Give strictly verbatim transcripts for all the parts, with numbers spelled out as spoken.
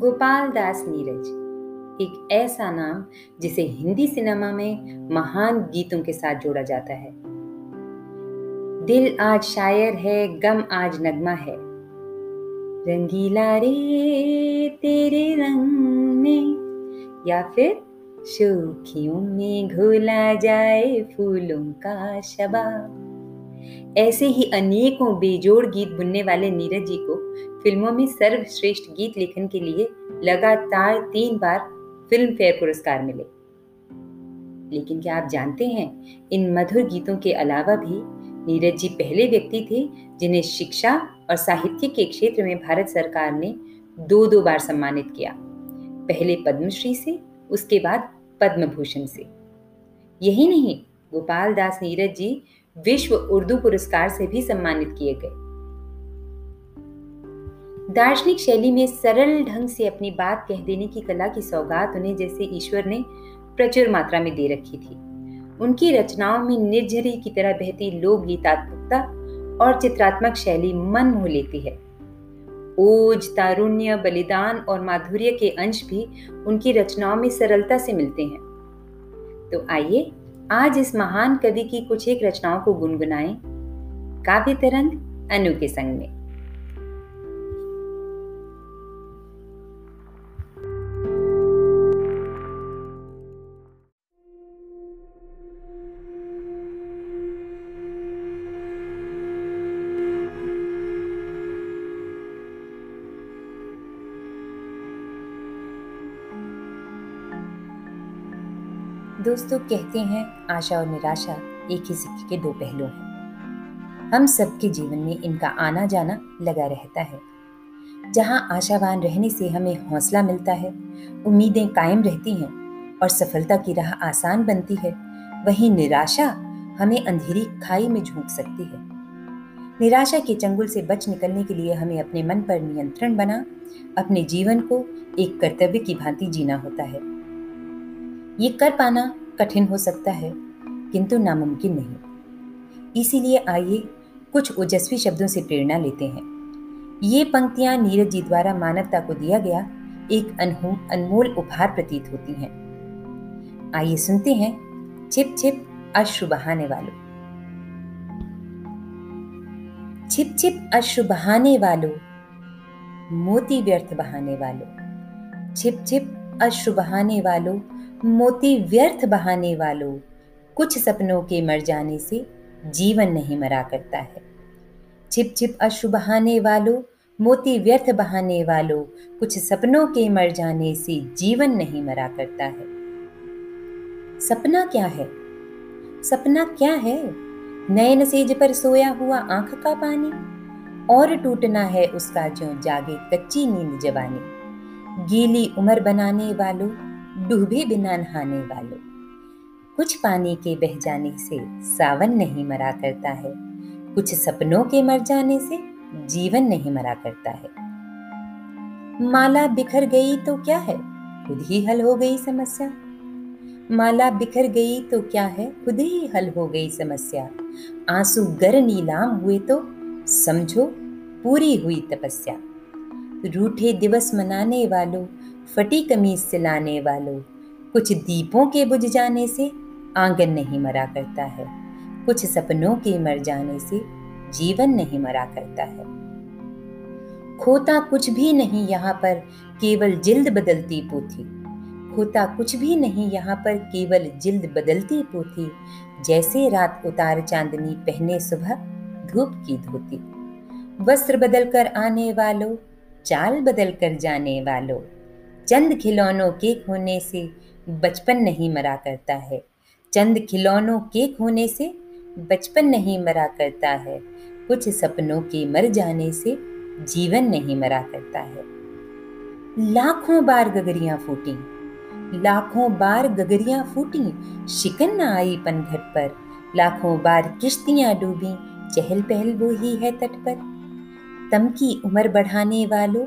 गोपाल दास नीरज, एक ऐसा नाम जिसे हिंदी सिनेमा में महान गीतों के साथ जोड़ा जाता है। दिल आज शायर है, गम आज नगमा है। रंगीला रे तेरे रंग में या फिर सूखियों में घुला जाए फूलों का शबाब, ऐसे ही अनेकों बेजोड़ गीत बुनने वाले नीरज जी को फिल्मों में सर्वश्रेष्ठ गीत लेखन के लिए लगातार तीन बार फिल्म फेयर पुरस्कार मिले। लेकिन क्या आप जानते हैं, इन मधुर गीतों के अलावा भी नीरज जी पहले व्यक्ति थे जिन्हें शिक्षा और साहित्य के क्षेत्र में भारत सरकार ने दो दो बार सम्मानित किया, पहले पद्मश्री से, उसके बाद पद्मभूषण से। यही नहीं, गोपाल दास नीरज जी विश्व उर्दू पुरस्कार से भी सम्मानित किए गए। दार्शनिक शैली में सरल ढंग से अपनी बात कह देने की कला की सौगात उन्हें जैसे ईश्वर ने प्रचुर मात्रा में दे रखी थी। उनकी रचनाओं में निर्झरी की तरह बहती लोकगीतात्मकता और चित्रात्मक शैली मन मोह लेती है। ओज, तारुण्य, बलिदान और माधुर्य के अंश भी उनकी रचनाओं में सरलता से मिलते हैं। तो आइए आज इस महान कवि की कुछ एक रचनाओं को गुनगुनाएं। काव्य तरंग अनु के संग में। दोस्तों, कहते हैं आशा और निराशा एक ही सिक्के के दो पहलू हैं। हम सबके जीवन में इनका आना जाना लगा रहता है। जहां आशावान रहने से हमें हौसला मिलता है, उम्मीदें कायम रहती हैं और सफलता की राह आसान बनती है, वहीं निराशा हमें अंधेरी खाई में झोंक सकती है। निराशा के चंगुल से बच निकलने के लिए हमें अपने मन पर नियंत्रण बना अपने जीवन को एक कर्तव्य की भांति जीना होता है। ये कर पाना कठिन हो सकता है, किंतु नामुमकिन नहीं। इसीलिए आइए कुछ ओजस्वी शब्दों से प्रेरणा लेते हैं। ये पंक्तियाँ नीरज जी द्वारा मानवता को दिया गया एक अनहू अनमोल उपहार प्रतीत होती हैं। आइए सुनते हैं छिप छिप अश्रु बहाने वालों। छिप छिप अश्रु बहाने वालों, मोती व्यर्थ बहाने वालों। छिप छिप अश्रु बहाने वालों, मोती व्यर्थ बहाने वालों, कुछ सपनों के मर जाने से जीवन नहीं मरा करता है। छिप छिप अश्रु बहाने वालों, मोती व्यर्थ बहाने वालों, कुछ सपनों के मर जाने से जीवन नहीं मरा करता है। सपना क्या है? सपना क्या है? नयन सेज पर सोया हुआ आंख का पानी, और टूटना है उसका ज्यों जागे कच्ची नींद जवानी। गीली उम्र बनाने वालों, डूबे बिना नहाने वालों, कुछ पानी के बह जाने से सावन नहीं मरा करता है, कुछ सपनों के मर जाने से जीवन नहीं मरा करता है। माला बिखर गई तो क्या है? खुद ही हल हो गई समस्या। माला बिखर गई तो क्या है? खुद ही हल हो गई समस्या। आंसू गर नीलाम हुए तो समझो पूरी हुई तपस्या। रूठे दिवस मनाने वालों, फटी कमीज सिलाने वालों, कुछ दीपों के बुझ जाने से आंगन नहीं मरा करता है, कुछ सपनों के मर जाने से जीवन नहीं मरा करता है। खोता कुछ भी नहीं यहाँ पर, केवल जिल्द बदलती पोथी। खोता कुछ भी नहीं यहाँ पर, केवल जिल्द बदलती पोथी। जैसे रात उतार चांदनी, पहने सुबह धूप की धोती। वस्त्र बदल कर आने वालों, चाल बदल कर जाने वालों, चंद खिलौनों के खोने से बचपन नहीं मरा करता है, चंद खिलौनों के खोने से बचपन नहीं मरा करता है, कुछ सपनों के मर जाने से जीवन नहीं मरा करता है। लाखों बार गगरियां फूटी, लाखों बार गगरियां फूटी, शिकन न आई पनघट पर। लाखों बार किश्तियां डूबी, चहल पहल वो ही है तट पर। तम की उम्र बढ़ाने वालों,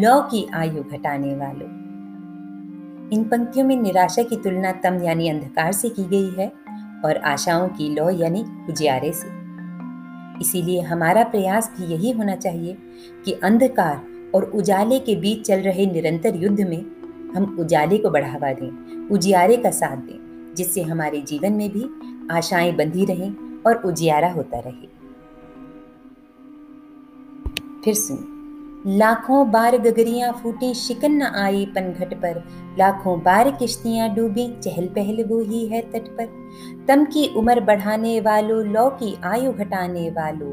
लौ की आयु घटाने वालों। इन पंक्तियों में निराशा की तुलना तम यानी अंधकार से की गई है और आशाओं की लौ यानी उजियारे से। इसीलिए हमारा प्रयास भी यही होना चाहिए कि अंधकार और उजाले के बीच चल रहे निरंतर युद्ध में हम उजाले को बढ़ावा दें, उजियारे का साथ दें, जिससे हमारे जीवन में भी आशाएं बंधी रहें और उजियारा होता रहे। फिर सुन, लाखों बार गगरियां फूटी शिकन न आई पनघट पर, लाखों बार किश्तियां डूबी चहल पहल वो ही है तट पर। तम की उम्र बढ़ाने वालों, लौ की आयु घटाने वालों,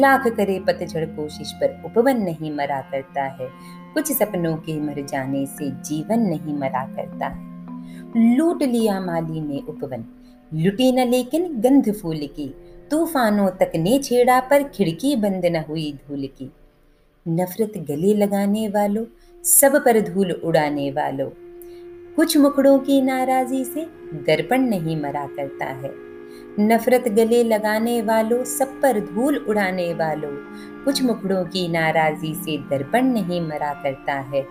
लाख करे पतझड़ कोशिश पर उपवन नहीं मरा करता है, कुछ सपनों के मर जाने से जीवन नहीं मरा करता है। लूट लिया माली ने उपवन, लुटी न लेकिन गंध फूल की, तूफानों तक ने छेड़ा पर खिड़की बंद न हुई धूल की। नफरत गले लगाने वालों, सब पर धूल उड़ाने वालों, कुछ मुखड़ों की नाराज़ी से दर्पण नहीं मरा करता है। नफरत गले लगाने वालों, सब पर धूल उड़ाने वालों, कुछ मुखड़ों की नाराज़ी से दर्पण नहीं मरा करता है।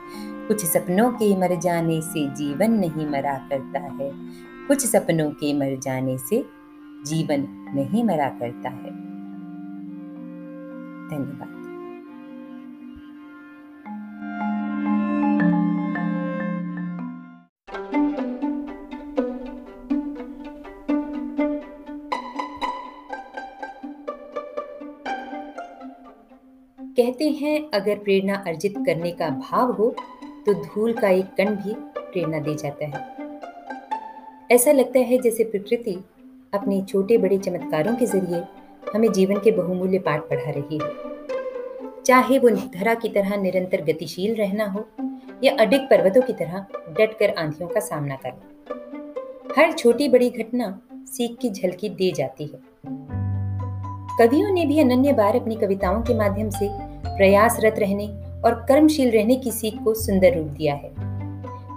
कुछ सपनों के मर जाने से जीवन नहीं मरा करता है, कुछ सपनों के मर जाने से जीवन नहीं मरा करता है। धन्यवाद। कहते हैं अगर प्रेरणा अर्जित करने का भाव हो तो धूल का एक कण भी प्रेरणा दे जाता है। ऐसा लगता है जैसे प्रकृति अपने छोटे बड़े चमत्कारों के जरिए हमें जीवन के बहुमूल्य पाठ पढ़ा रही है, चाहे वो धरा की तरह निरंतर गतिशील रहना हो या अडिग पर्वतों की तरह डटकर आंधियों का सामना करना। हर छोटी बड़ी घटना सीख की झलकी दे जाती है। कवियों ने भी अनन्य बार अपनी कविताओं के माध्यम से प्रयासरत रहने और कर्मशील रहने की सीख को सुंदर रूप दिया है।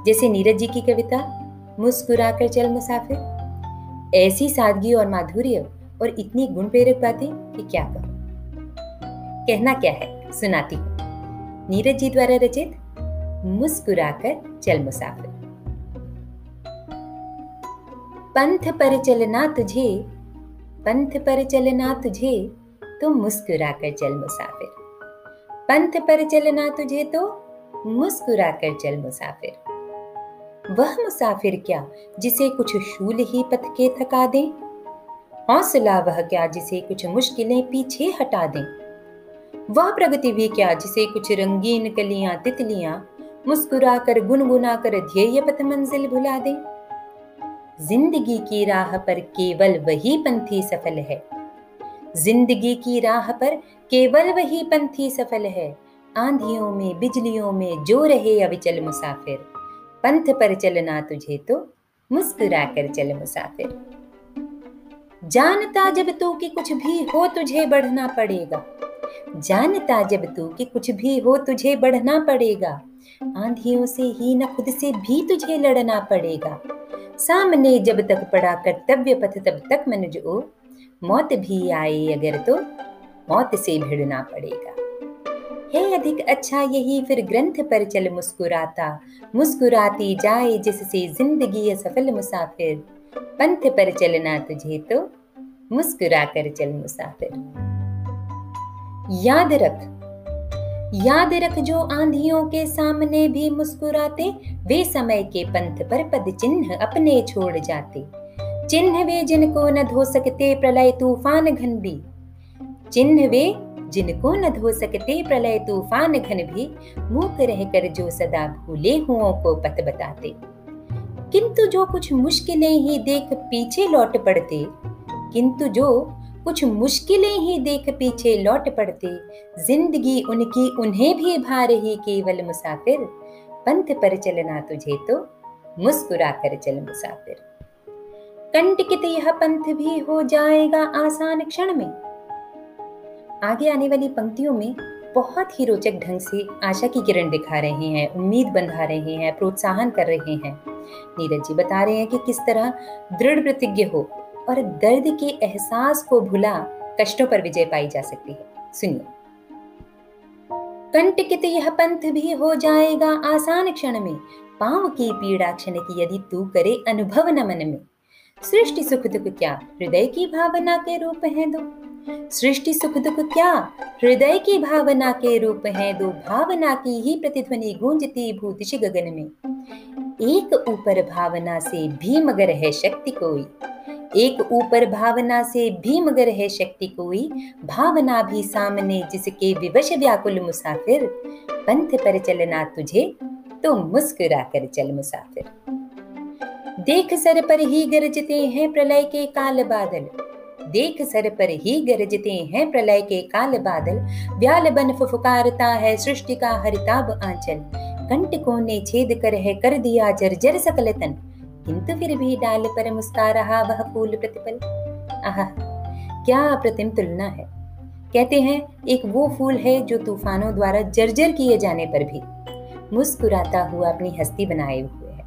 जैसे नीरज जी की कविता मुस्कुराकर चल मुसाफिर, ऐसी सादगी और माधुर्य और इतनी गुण प्रेरक बातें कि क्या कहूं। कहना क्या है, सुनाती हूं नीरज जी द्वारा रचित मुस्कुराकर चल मुसाफिर। पंथ पर चलना तुझे, पंथ पर चलना तुझे तो मुस्कुरा कर चल मुसाफिर, पंथ पर चलना तुझे तो मुस्कुरा कर चल मुसाफिर। वह मुसाफिर क्या जिसे कुछ शूल ही पथ के थका दें, हौसला वह क्या जिसे कुछ मुश्किलें पीछे हटा दें। वह प्रगति भी क्या जिसे कुछ रंगीन कलियां तितलियां मुस्कुरा कर गुनगुना कर ध्येय पथ मंजिल भुला दें। जिंदगी की राह पर केवल वही पंथी सफल है, जिंदगी की राह पर केवल वही पंथी सफल है। आंधियों में बिजलियों में जो रहे अविचल मुसाफिर, पंथ पर चलना तुझे तो मुस्कुरा कर चल मुसाफिर। जानता जब तू कि कुछ भी हो तुझे बढ़ना पड़ेगा, जानता जब तू कि कुछ भी हो तुझे बढ़ना पड़ेगा, आंधियों से ही न खुद से भी तुझे लड़ना पड़ेगा। सामने जब तक पड़ा कर्तव्य पथ तब तक मनजो, मौत भी आए अगर तो मौत से भिड़ना पड़ेगा। है अधिक अच्छा यही फिर ग्रंथ पर चल मुस्कुराता, मुस्कुराती जाए जिससे जिंदगी असफल मुसाफिर, पंथ पर चलना तुझे तो मुस्कुरा कर चल मुसाफिर। याद रख, याद रख जो आंधियों के सामने भी मुस्कुराते, वे समय के पंथ पर पद चिन्ह अपने छोड़ जाते। चिन्ह वे जिनको न धो सकते प्रलय तूफान घन भी, चिन्ह वे जिनको न धो सकते प्रलय तूफान घन भी, मूक रह कर जो सदा भूले हुओं को पथ बताते। किंतु जो कुछ मुश्किलें ही देख पीछे लौट पड़ते, किंतु जो कुछ मुश्किलें ही देख पीछे लौट पड़ते, जिंदगी उनकी उन्हें भी भा रही केवल मुसाफिर, पंथ पर चलना तुझे तो मुस्कुरा कर चल मुसाफिर। कंटकित यह पंथ भी हो जाएगा आसान क्षण में। आगे आने वाली पंक्तियों में बहुत ही रोचक ढंग से आशा की किरण दिखा रहे हैं, उम्मीद बंधा रहे हैं, प्रोत्साहन कर रहे हैं। नीरज जी बता रहे हैं कि किस तरह दृढ़ प्रतिज्ञ हो और दर्द के एहसास को भुला कष्टों पर विजय पाई जा सकती है। सुनिए, कंटकित यह पंथ भी हो जाएगा आसान क्षण में, पांव की पीड़ा क्षण की यदि तू करे अनुभव न मन में। सृष्टि सुख दुख क्या हृदय की भावना के रूप हैं दो, सृष्टि सुख दुख क्या, हृदय की भावना के रूप है, दो भावना की ही प्रतिध्वनि गूंजती भूतिश गगन में। एक ऊपर भावना से भी मगर है शक्ति कोई, एक ऊपर भावना से भी मगर है शक्ति कोई, भावना भी सामने जिसके विवश व्याकुल मुसाफिर, पंथ पर चलना तुझे तो मुस्कुरा कर चल मुसाफिर। देख सर पर ही गरजते हैं प्रलय के काल बादल, देख सर पर ही गरजते हैं प्रलय के काल बादल, व्याल बन फुफकारता है सृष्टि का हरिताभ आंचल, कंटकों ने छेद कर है कर दिया जर्जर सकलतन, किंतु फिर भी डाल पर मुस्का रहा वह फूल प्रतिपल। आह, क्या अप्रतिम तुलना है। कहते हैं एक वो फूल है जो तूफानों द्वारा जर्जर किए जाने पर भी मुस्कुराता हुआ अपनी हस्ती बनाए हुए है,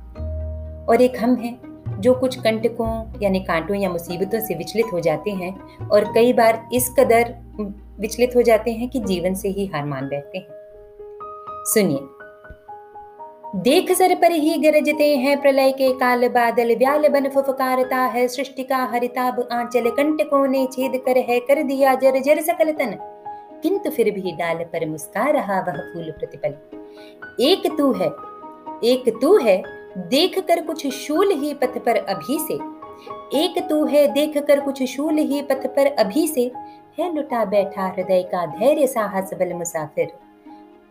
और एक हम हैं जो कुछ कंटकों यानी कांटों या मुसीबतों से विचलित हो जाते हैं, और कई बार इस कदर विचलित हो जाते हैं कि जीवन से ही हार मान बैठते हैं। सुनिए, देख सर पर ही गरजते हैं प्रलय के काल बादल, व्याल बन फुफकारता है सृष्टि का हरिताभ आंचल, कंटकों ने छेद कर है कर दिया जर्जर सकलतन, किंतु फिर भी डाल पर मुस्का रहा वह फूल प्रतिपल। एक तू है, एक तू है, देख कर कुछ शूल ही पथ पर अभी से, एक तू है, देख कर कुछ शूल ही पथ पर अभी से, है लुटा बैठा हृदय का धैर्य साहस बल मुसाफिर,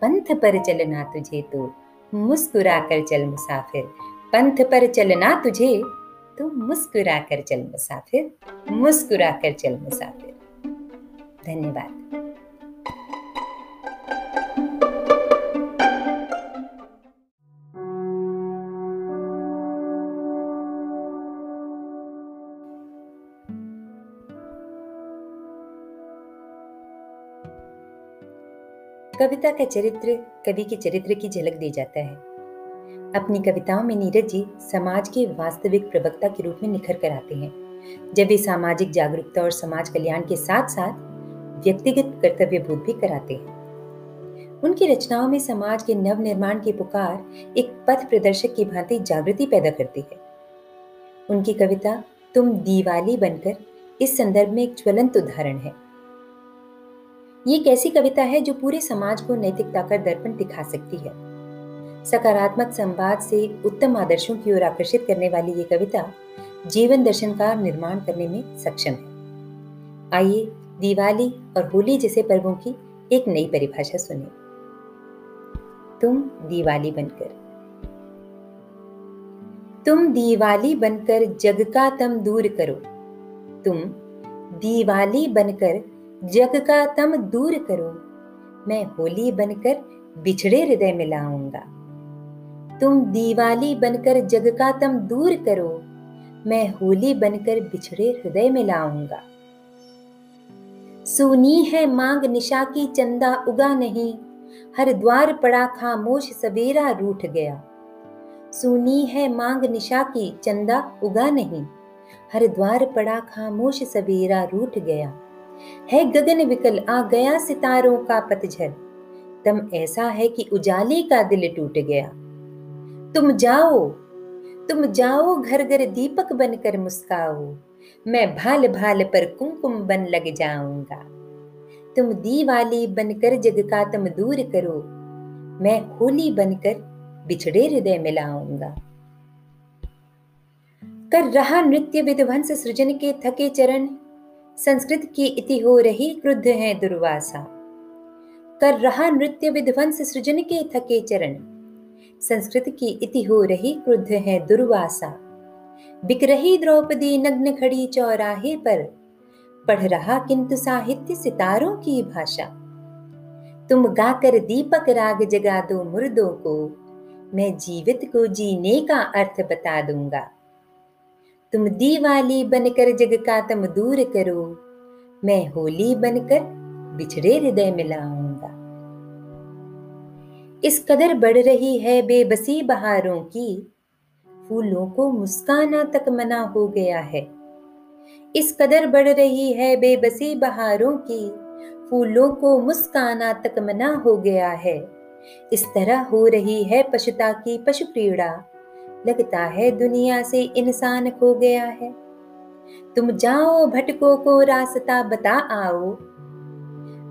पंथ पर चलना तुझे तो मुस्कुरा कर चल मुसाफिर, पंथ पर चलना तुझे तो मुस्कुरा कर चल मुसाफिर, मुस्कुरा कर चल मुसाफिर। धन्यवाद। कविता का चरित्र कवि के चरित्र की झलक दे जाता है। अपनी कविताओं में नीरज जी समाज के वास्तविक प्रवक्ता के रूप में निखर कर आते हैं, जब वे सामाजिक जागरूकता और समाज कल्याण के साथ साथ व्यक्तिगत कर्तव्य बोध भी कराते हैं। उनकी रचनाओं में समाज के नवनिर्माण की पुकार एक पथ प्रदर्शक की भांति जागृति पैदा करती है। उनकी कविता तुम दीवाली बनकर इस संदर्भ में एक ज्वलंत उदाहरण है। ये एक ऐसी कविता है जो पूरे समाज को नैतिकता का दर्पण दिखा सकती है। सकारात्मक संवाद से उत्तम आदर्शों की ओर आकर्षित करने वाली ये कविता जीवन दर्शन का निर्माण करने में सक्षम है। आइए दिवाली और होली जैसे पर्वों की एक नई परिभाषा सुने। तुम दिवाली बनकर, तुम दिवाली बनकर जग का तम दूर करो, तुम दिवाली बनकर जग का तम दूर करो, मैं होली बनकर बिछड़े हृदय में लाऊंगा। तुम दिवाली बनकर जग का तम दूर करो, मैं होली बनकर बिछड़े हृदय में लाऊंगा। सुनी है मांग निशा की चंदा उगा नहीं, हर द्वार पड़ा खामोश सवेरा रूठ गया। सुनी है मांग निशा की चंदा उगा नहीं, हर द्वार पड़ा खामोश सवेरा रूठ गया। है गगन विकल आ गया सितारों का पतझर, तम ऐसा है कि उजाले का दिल टूट गया। तुम जाओ, तुम जाओ घर घर दीपक बनकर मुस्काओ, मैं भाल भाल पर कुमकुम बन लग जाऊंगा। तुम दीवाली बनकर जग का तम दूर करो, मैं होली बनकर बिछड़े हृदय में लाऊंगा। कर रहा नृत्य विध्वंस सृजन के थके चरण, संस्कृत की इति हो रही क्रुद्ध है दुर्वासा। कर रहा नृत्य विध्वंस सृजन के थके चरण, संस्कृत की इति हो रही क्रुद्ध है दुर्वासा। बिक रही द्रौपदी नग्न खड़ी चौराहे पर, पढ़ रहा किंतु साहित्य सितारों की भाषा। तुम गाकर दीपक राग जगा दो मुर्दों को, मैं जीवित को जीने का अर्थ बता दूंगा। तुम दिवाली बनकर जग का तम दूर करो, मैं होली बनकर बिछड़े हृदय में लाऊंगा। इस कदर बढ़ रही है बेबसी बहारों की, फूलों को मुस्काना तक मना हो गया है। इस कदर बढ़ रही है बेबसी बहारों की, फूलों को मुस्काना तक मना हो गया है। इस तरह हो रही है पशुता की पशु पीड़ा, लगता है दुनिया से इंसान खो गया है। तुम जाओ भटको को रास्ता बता आओ,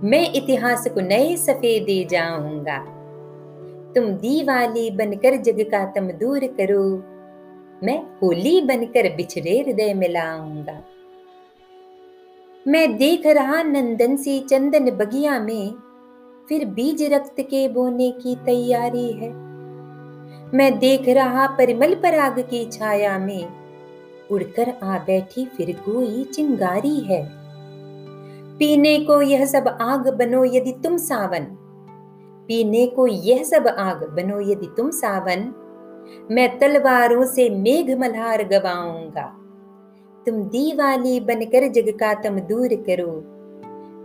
मैं इतिहास को नए सफ़े दे जाऊंगा। तुम दीवाली बनकर जग का तम दूर करो, मैं होली बनकर बिछड़े हृदय मिलाऊंगा। मैं देख रहा नंदन सी चंदन बगिया में, फिर बीज रक्त के बोने की तैयारी है। मैं देख रहा परिमल पराग की छाया में, उड़कर आ बैठी फिर कोई चिंगारी है। पीने को यह सब आग बनो यदि तुम सावन, पीने को यह सब आग बनो यदि तुम सावन, मैं तलवारों से मेघ मल्हार गवाऊंगा। तुम दीवाली बनकर जग का तम दूर करो,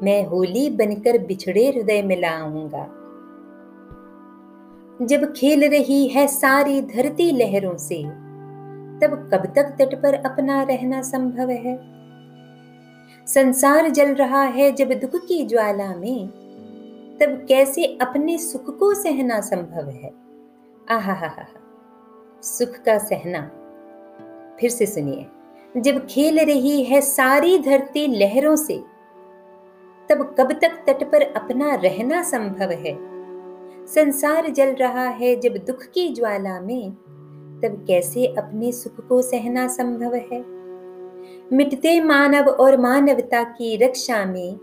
मैं होली बनकर बिछड़े हृदय मिलाऊंगा। जब खेल रही है सारी धरती लहरों से, तब कब तक तट पर अपना रहना संभव है। संसार जल रहा है जब दुख की ज्वाला में, तब कैसे अपने सुख को सहना संभव है। आहाहाहा, सुख का सहना। फिर से सुनिए, जब खेल रही है सारी धरती लहरों से, तब कब तक तट पर अपना रहना संभव है। संसार जल रहा है जब दुख की ज्वाला में, तब कैसे अपने सुख को सहना संभव है। मिटते मानव और मानवता की रक्षा में,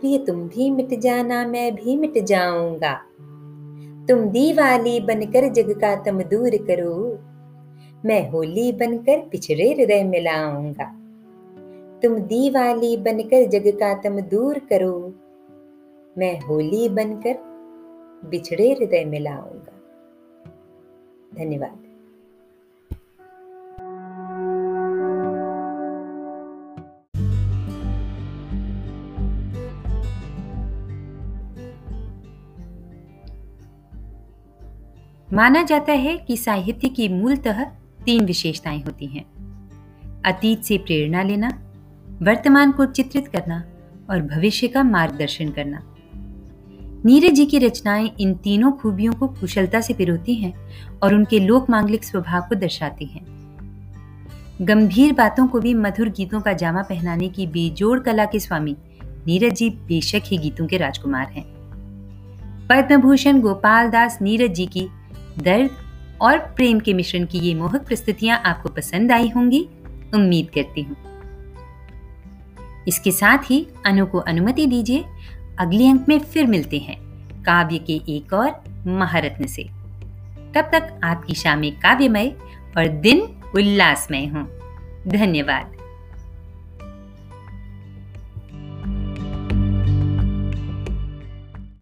प्रिय तुम भी मिट जाना मैं भी मिट जाऊंगा। तुम दीवाली बनकर जग का तम दूर करो, मैं होली बनकर पिछड़े हृदय मिलाऊंगा। तुम दीवाली बनकर जग का तम दूर करो, मैं होली बनकर बिछड़े हृदय मिलाऊंगा। धन्यवाद। माना जाता है कि साहित्य की मूलतः तीन विशेषताएं होती हैं: अतीत से प्रेरणा लेना, वर्तमान को चित्रित करना और भविष्य का मार्गदर्शन करना। नीरज जी की रचनाएं इन तीनों खूबियों को कुशलता से पिरोती हैं और उनके लोकमांगलिक स्वभाव को दर्शाती हैं। गंभीर बातों को भी मधुर गीतों का जामा पहनाने की बेजोड़ कला के स्वामी नीरज जी बेशक ही गीतों के राजकुमार हैं। पद्मभूषण गोपाल दास नीरज जी की दर्द और प्रेम के मिश्रण की ये मोहक प्रस्तुतियां आपको पसंद आई होंगी, उम्मीद करती हूँ। इसके साथ ही अनु को अनुमति दीजिए, अगले अंक में फिर मिलते हैं काव्य के एक और महारत्न से। तब तक आपकी शामें काव्यमय और दिन उल्लासमय हों। धन्यवाद।